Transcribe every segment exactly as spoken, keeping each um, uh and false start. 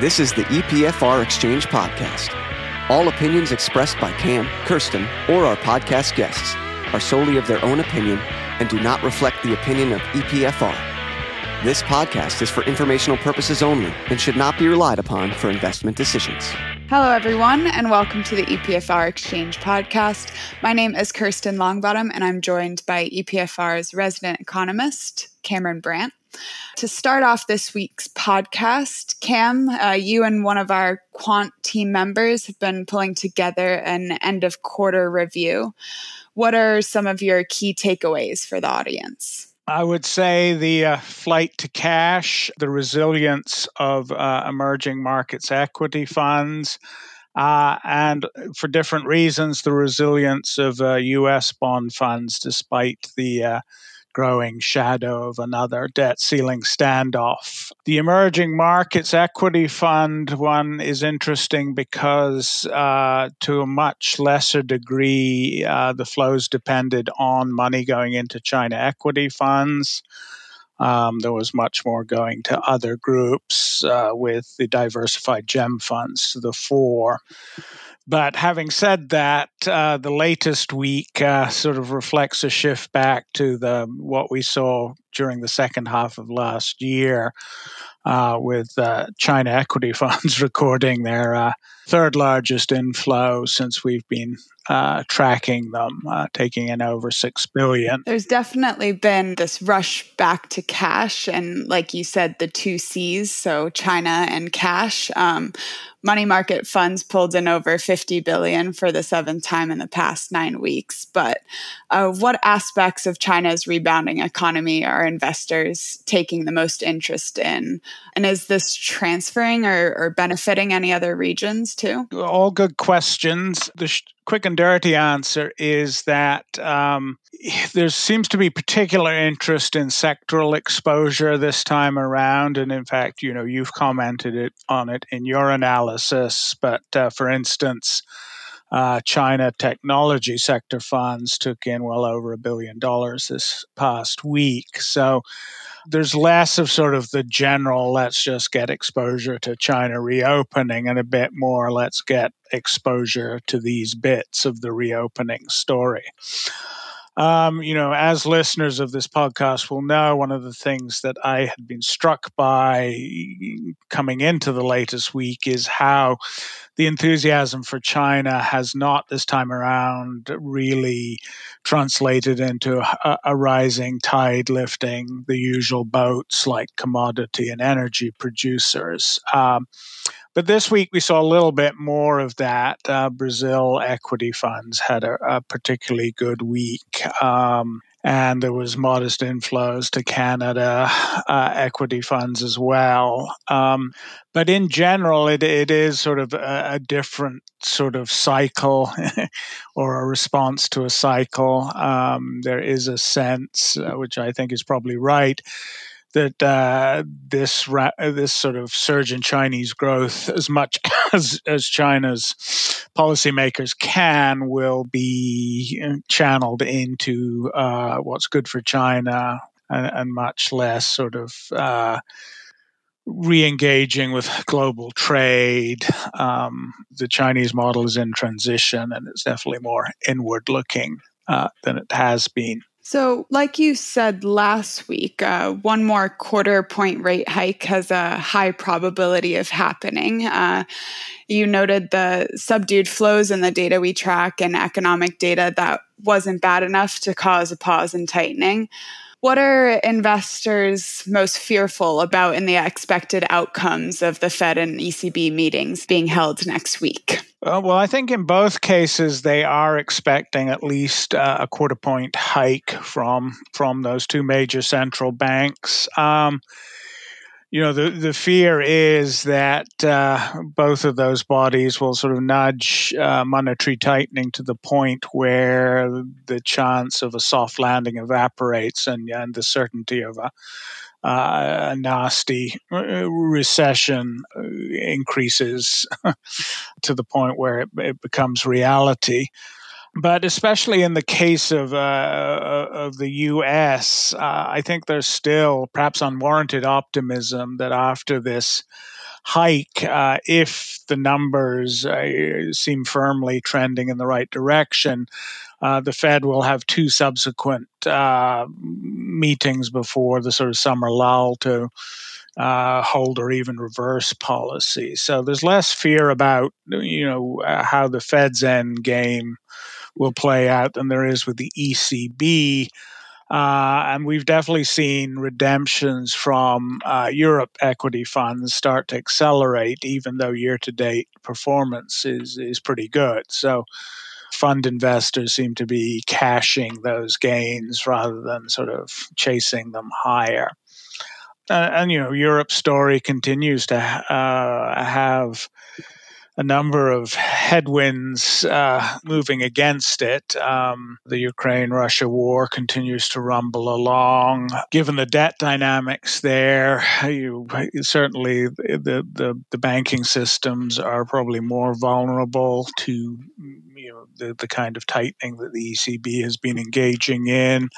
This is the E P F R Exchange Podcast. All opinions expressed by Cam, Kirsten, or our podcast guests are solely of their own opinion and do not reflect the opinion of E P F R. This podcast is for informational purposes only and should not be relied upon for investment decisions. Hello, everyone, and welcome to the E P F R Exchange Podcast. My name is Kirsten Longbottom, and I'm joined by E P F R's resident economist, Cameron Brandt. To start off this week's podcast, Cam, uh, you and one of our quant team members have been pulling together an end-of-quarter review. What are some of your key takeaways for the audience? I would say the uh, flight to cash, the resilience of uh, emerging markets equity funds, uh, and for different reasons, the resilience of uh, U S bond funds despite the uh, growing shadow of another debt ceiling standoff. The emerging markets equity fund one is interesting because uh, to a much lesser degree, uh, the flows depended on money going into China equity funds. Um, there was much more going to other groups uh, with the diversified GEM funds to the fore. But having said that, uh, the latest week uh, sort of reflects a shift back to the what we saw during the second half of last year uh, with uh, China equity funds recording their uh, third largest inflow since we've been uh, tracking them, uh, taking in over six billion dollars. There's definitely been this rush back to cash and, like you said, the two C's, so China and cash. Um, Money market funds pulled in over fifty billion dollars for the seventh time in the past nine weeks. But uh, what aspects of China's rebounding economy are investors taking the most interest in? And is this transferring or, or benefiting any other regions too? All good questions. The sh- quick and dirty answer is that um, there seems to be particular interest in sectoral exposure this time around. And in fact, you know, you've commented it, on it in your analysis. But uh, for instance, uh, China technology sector funds took in well over a billion dollars this past week. So there's less of sort of the general, let's just get exposure to China reopening and a bit more, let's get exposure to these bits of the reopening story. Um, you know, as listeners of this podcast will know, one of the things that I had been struck by coming into the latest week is how the enthusiasm for China has not this time around really translated into a, a rising tide lifting the usual boats like commodity and energy producers. Um, But this week, we saw a little bit more of that. Uh, Brazil equity funds had a, a particularly good week, um, and there was modest inflows to Canada uh, equity funds as well. Um, but in general, it, it is sort of a, a different sort of cycle or a response to a cycle. Um, there is a sense, uh, which I think is probably right, that uh, this ra- this sort of surge in Chinese growth, as much as, as China's policymakers can, will be channeled into uh, what's good for China and, and much less sort of uh, re-engaging with global trade. Um, the Chinese model is in transition, and it's definitely more inward-looking uh, than it has been. So like you said last week, uh, one more quarter point rate hike has a high probability of happening. Uh, you noted the subdued flows in the data we track and economic data that wasn't bad enough to cause a pause in tightening. What are investors most fearful about in the expected outcomes of the Fed and E C B meetings being held next week? Uh, well, I think in both cases, they are expecting at least uh, a quarter point hike from from those two major central banks. Um, you know, the, the fear is that uh, both of those bodies will sort of nudge uh, monetary tightening to the point where the chance of a soft landing evaporates and, and the certainty of a Uh, a nasty recession increases to the point where it, it becomes reality. But especially in the case of uh, of the U S, uh, I think there's still perhaps unwarranted optimism that after this hike uh, if the numbers uh, seem firmly trending in the right direction. Uh, the Fed will have two subsequent uh, meetings before the sort of summer lull to uh, hold or even reverse policy. So there's less fear about, you know, uh, how the Fed's end game will play out than there is with the E C B. Uh, and we've definitely seen redemptions from uh, Europe equity funds start to accelerate, even though year-to-date performance is is pretty good. So fund investors seem to be cashing those gains rather than sort of chasing them higher. Uh, and, you know, Europe's story continues to uh, have a number of headwinds uh, moving against it. Um, the Ukraine-Russia war continues to rumble along. Given the debt dynamics there, you, certainly the, the, the banking systems are probably more vulnerable to you know, the, the kind of tightening that the E C B has been engaging in.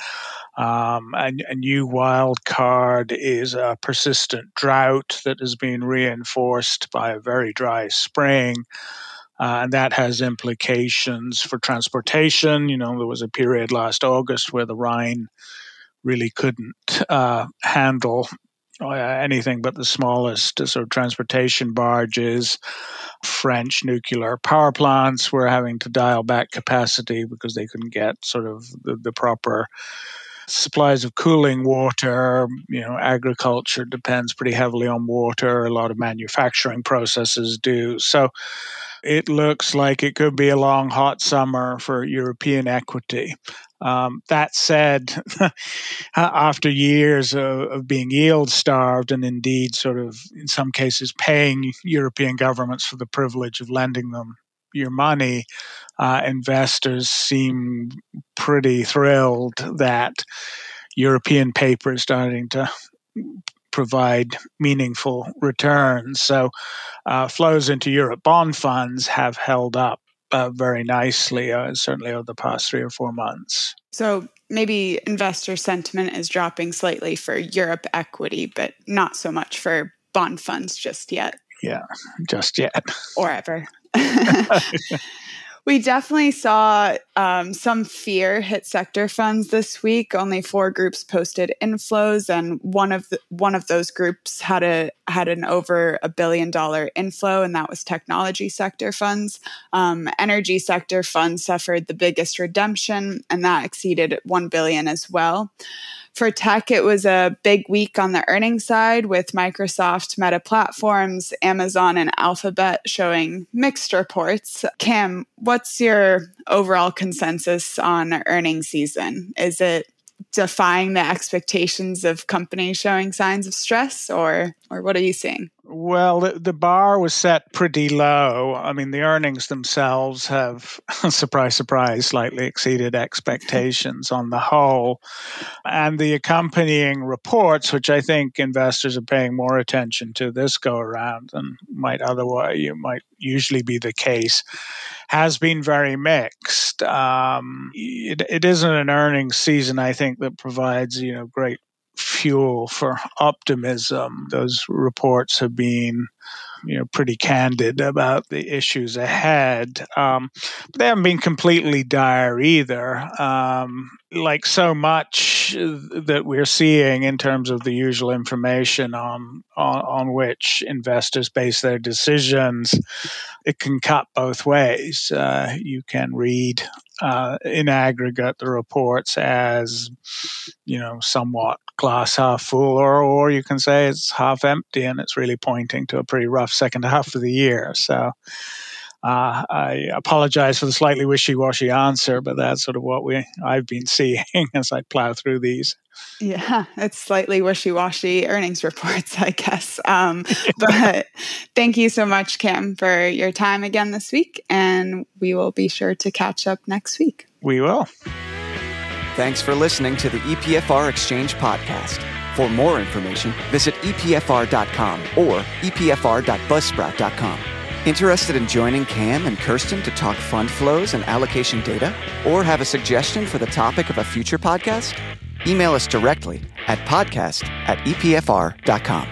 Um, a, a new wild card is a persistent drought that has been reinforced by a very dry spring. Uh, and that has implications for transportation. You know, there was a period last August where the Rhine really couldn't uh, handle uh, anything but the smallest uh, sort of transportation barges. French nuclear power plants were having to dial back capacity because they couldn't get sort of the, the proper supplies of cooling water. You know, agriculture depends pretty heavily on water. A lot of manufacturing processes do. So it looks like it could be a long, hot summer for European equity. Um, that said, after years of, of being yield-starved and indeed sort of, in some cases, paying European governments for the privilege of lending them your money, uh, investors seem pretty thrilled that European paper is starting to provide meaningful returns. So uh, flows into Europe bond funds have held up uh, very nicely, uh, certainly over the past three or four months. So maybe investor sentiment is dropping slightly for Europe equity, but not so much for bond funds just yet. Yeah, just yet. Or ever. We definitely saw um, some fear hit sector funds this week. Only four groups posted inflows, and one of the, one of those groups had a had an over a billion dollar inflow, and that was technology sector funds. Um, energy sector funds suffered the biggest redemption, and that exceeded one billion as well. For tech, it was a big week on the earnings side with Microsoft, Meta Platforms, Amazon, and Alphabet showing mixed reports. Cam, what's your overall consensus on earnings season? Is it defying the expectations of companies showing signs of stress, or or what are you seeing? Well, the, the bar was set pretty low. I mean, the earnings themselves have, surprise, surprise, slightly exceeded expectations on the whole. And the accompanying reports, which I think investors are paying more attention to this go around than might otherwise, you might usually be the case, has been very mixed. Um, it, it isn't an earnings season, I think, that provides, you know, great fuel for optimism. Those reports have been, you know, pretty candid about the issues ahead. Um, but they haven't been completely dire either. Um, like so much that we're seeing in terms of the usual information on, on, on which investors base their decisions, it can cut both ways. Uh, you can read uh, in aggregate the reports as, you know, somewhat glass half full, or, or you can say it's half empty and it's really pointing to a pretty rough second half of the year. So uh, I apologize for the slightly wishy-washy answer, but that's sort of what we I've been seeing as I plow through these. Yeah, it's slightly wishy-washy earnings reports, I guess. Um, but thank you so much, Cam, for your time again this week, and we will be sure to catch up next week. We will. Thanks for listening to the E P F R Exchange Podcast. For more information, visit E P F R dot com or E P F R dot buzzsprout dot com. Interested in joining Cam and Kirsten to talk fund flows and allocation data, or have a suggestion for the topic of a future podcast? Email us directly at podcast at E P F R dot com.